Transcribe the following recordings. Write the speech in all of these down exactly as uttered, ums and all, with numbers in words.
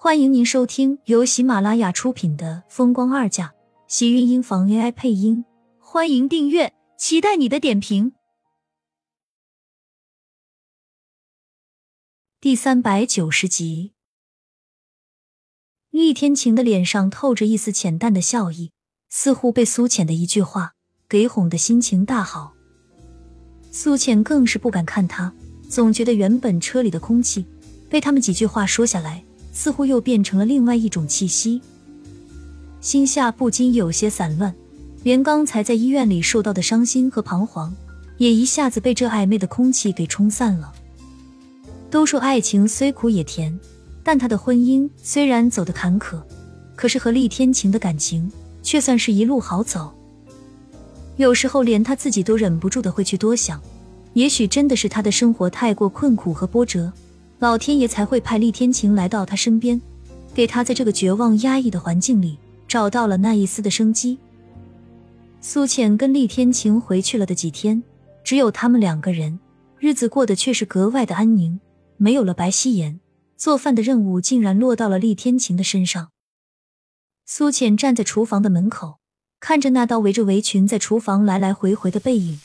欢迎您收听由喜马拉雅出品的《风光二嫁》，喜运音房 A I 配音。欢迎订阅，期待你的点评。第三百九十集，厉天晴的脸上透着一丝浅淡的笑意，似乎被苏浅的一句话给哄的心情大好。苏浅更是不敢看他，总觉得原本车里的空气被他们几句话说下来，似乎又变成了另外一种气息，心下不禁有些散乱，连刚才在医院里受到的伤心和彷徨也一下子被这暧昧的空气给冲散了。都说爱情虽苦也甜，但他的婚姻虽然走得坎坷，可是和厉天晴的感情却算是一路好走。有时候连他自己都忍不住的会去多想，也许真的是他的生活太过困苦和波折，老天爷才会派厉天晴来到他身边，给他在这个绝望压抑的环境里找到了那一丝的生机。苏浅跟厉天晴回去了的几天，只有他们两个人，日子过得却是格外的安宁。没有了白希言，做饭的任务竟然落到了厉天晴的身上。苏浅站在厨房的门口，看着那道围着围裙在厨房来来回回的背影，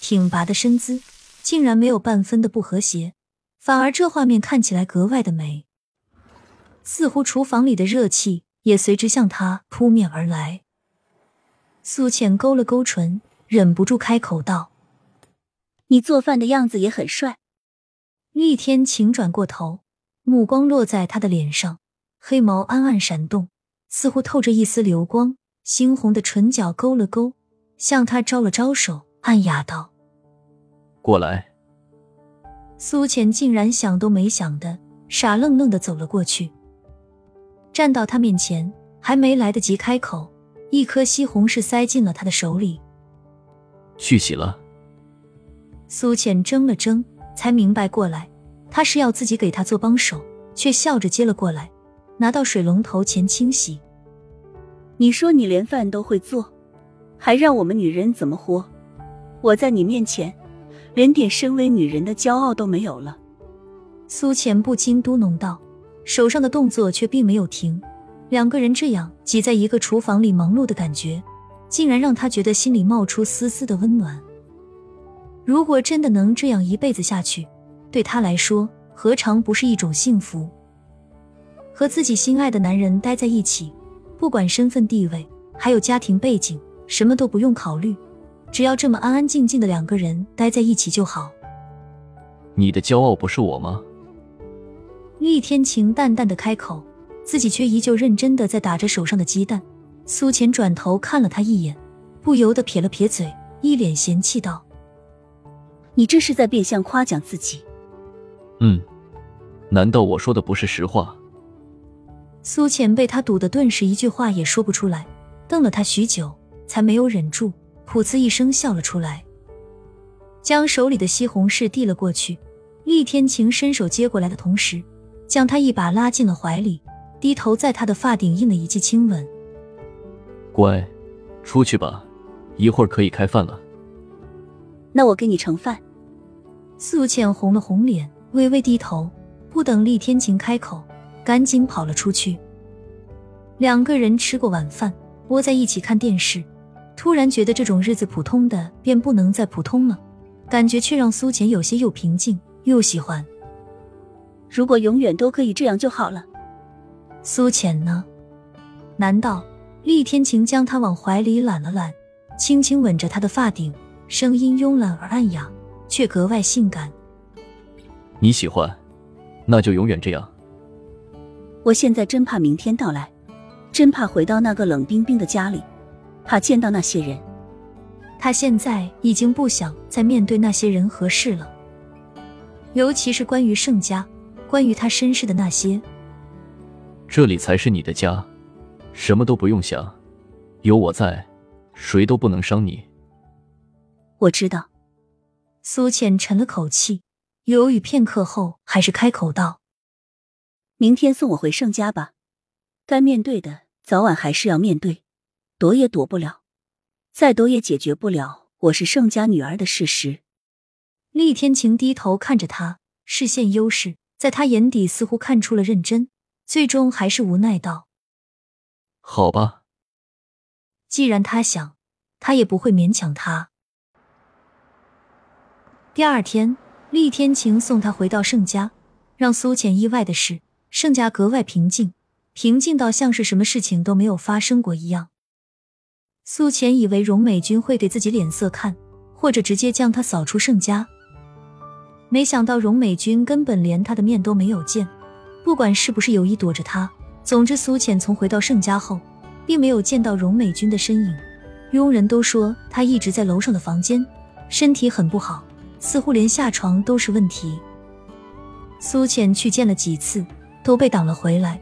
挺拔的身姿竟然没有半分的不和谐，反而这画面看起来格外的美，似乎厨房里的热气也随之向他扑面而来。苏浅勾了勾唇，忍不住开口道：“你做饭的样子也很帅。”厉天晴转过头，目光落在他的脸上，黑毛暗暗闪动，似乎透着一丝流光，猩红的唇角勾了勾，向他招了招手，暗哑道：“过来。”苏浅竟然想都没想的，傻愣愣的走了过去，站到他面前，还没来得及开口，一颗西红柿塞进了他的手里。去洗了。苏浅怔了怔，才明白过来，他是要自己给他做帮手，却笑着接了过来，拿到水龙头前清洗。你说你连饭都会做，还让我们女人怎么活？我在你面前连点身为女人的骄傲都没有了。苏浅不禁嘟哝道，手上的动作却并没有停。两个人这样挤在一个厨房里忙碌的感觉，竟然让他觉得心里冒出丝丝的温暖。如果真的能这样一辈子下去，对他来说何尝不是一种幸福？和自己心爱的男人待在一起，不管身份地位，还有家庭背景，什么都不用考虑，只要这么安安静静的两个人待在一起就好。你的骄傲不是我吗？厉天晴淡淡的开口，自己却依旧认真的在打着手上的鸡蛋。苏浅转头看了他一眼，不由得撇了撇嘴，一脸嫌弃道：“你这是在变相夸奖自己。”嗯，难道我说的不是实话？苏浅被他堵得顿时一句话也说不出来，瞪了他许久，才没有忍住，噗呲一声笑了出来，将手里的西红柿递了过去。厉天晴伸手接过来的同时，将他一把拉进了怀里，低头在他的发顶印了一记亲吻。乖，出去吧，一会儿可以开饭了。那我给你盛饭。素倩红了红脸，微微低头，不等厉天晴开口，赶紧跑了出去。两个人吃过晚饭，窝在一起看电视，突然觉得这种日子普通的便不能再普通了，感觉却让苏浅有些又平静又喜欢。如果永远都可以这样就好了。苏浅呢？难道？厉天晴将她往怀里揽了揽，轻轻吻着她的发顶，声音慵懒而暗哑，却格外性感。你喜欢，那就永远这样。我现在真怕明天到来，真怕回到那个冷冰冰的家里，怕见到那些人。他现在已经不想再面对那些人和事了，尤其是关于盛家，关于他身世的那些。这里才是你的家，什么都不用想，有我在，谁都不能伤你。我知道。苏浅沉了口气，犹豫片刻后，还是开口道：明天送我回盛家吧，该面对的早晚还是要面对，躲也躲不了，再躲也解决不了我是盛家女儿的事实。厉天晴低头看着他，视线幽视，在他眼底似乎看出了认真，最终还是无奈道：“好吧。”既然他想，他也不会勉强他。第二天，厉天晴送他回到盛家。让苏浅意外的是，盛家格外平静，平静到像是什么事情都没有发生过一样。苏浅以为荣美君会给自己脸色看，或者直接将他扫出盛家，没想到荣美君根本连他的面都没有见。不管是不是有意躲着他，总之苏浅从回到盛家后并没有见到荣美君的身影。佣人都说他一直在楼上的房间，身体很不好，似乎连下床都是问题。苏浅去见了几次都被挡了回来，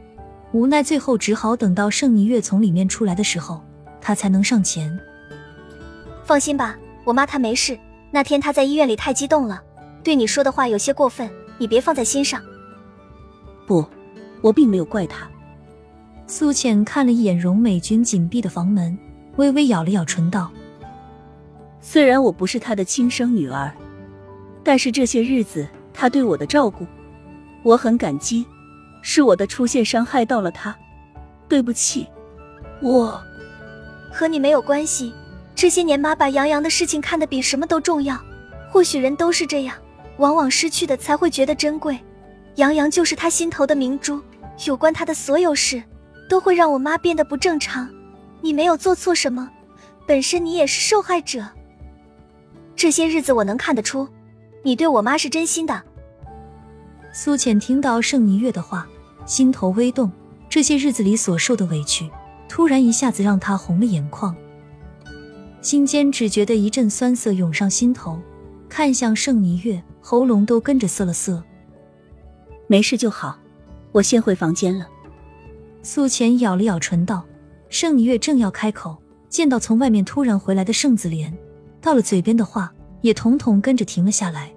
无奈最后只好等到盛尼月从里面出来的时候，她才能上前。放心吧，我妈她没事，那天她在医院里太激动了，对你说的话有些过分，你别放在心上。不，我并没有怪她。苏浅看了一眼荣美君紧闭的房门，微微咬了咬唇道：虽然我不是她的亲生女儿，但是这些日子她对我的照顾我很感激，是我的出现伤害到了她，对不起。我和你没有关系，这些年妈把杨洋的事情看得比什么都重要，或许人都是这样，往往失去的才会觉得珍贵。杨洋就是她心头的明珠，有关她的所有事都会让我妈变得不正常。你没有做错什么，本身你也是受害者。这些日子我能看得出，你对我妈是真心的。苏浅听到盛尼月的话，心头微动，这些日子里所受的委屈突然一下子让她红了眼眶，心间只觉得一阵酸涩涌上心头，看向盛尼月，喉咙都跟着涩了涩。没事就好，我先回房间了。苏浅咬了咬唇道。盛尼月正要开口，见到从外面突然回来的盛子莲，到了嘴边的话也统统跟着停了下来。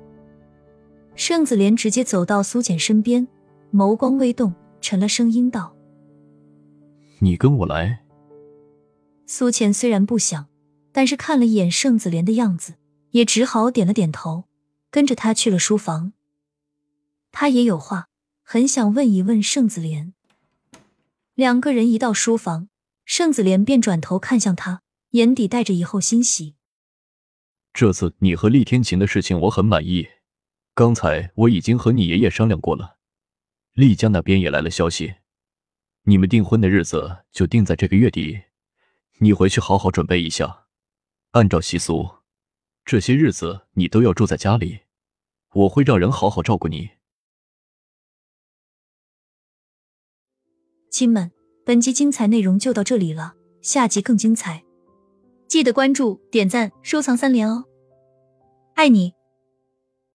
盛子莲直接走到苏浅身边，眸光微动，沉了声音道：你跟我来。苏浅虽然不想，但是看了一眼盛子莲的样子，也只好点了点头，跟着她去了书房。她也有话很想问一问盛子莲。两个人一到书房，盛子莲便转头看向她，眼底带着一后欣喜。这次你和厉天晴的事情我很满意，刚才我已经和你爷爷商量过了，厉家那边也来了消息，你们订婚的日子就定在这个月底，你回去好好准备一下。按照习俗，这些日子你都要住在家里，我会让人好好照顾你。亲们，本集精彩内容就到这里了，下集更精彩，记得关注、点赞、收藏三连哦，爱你。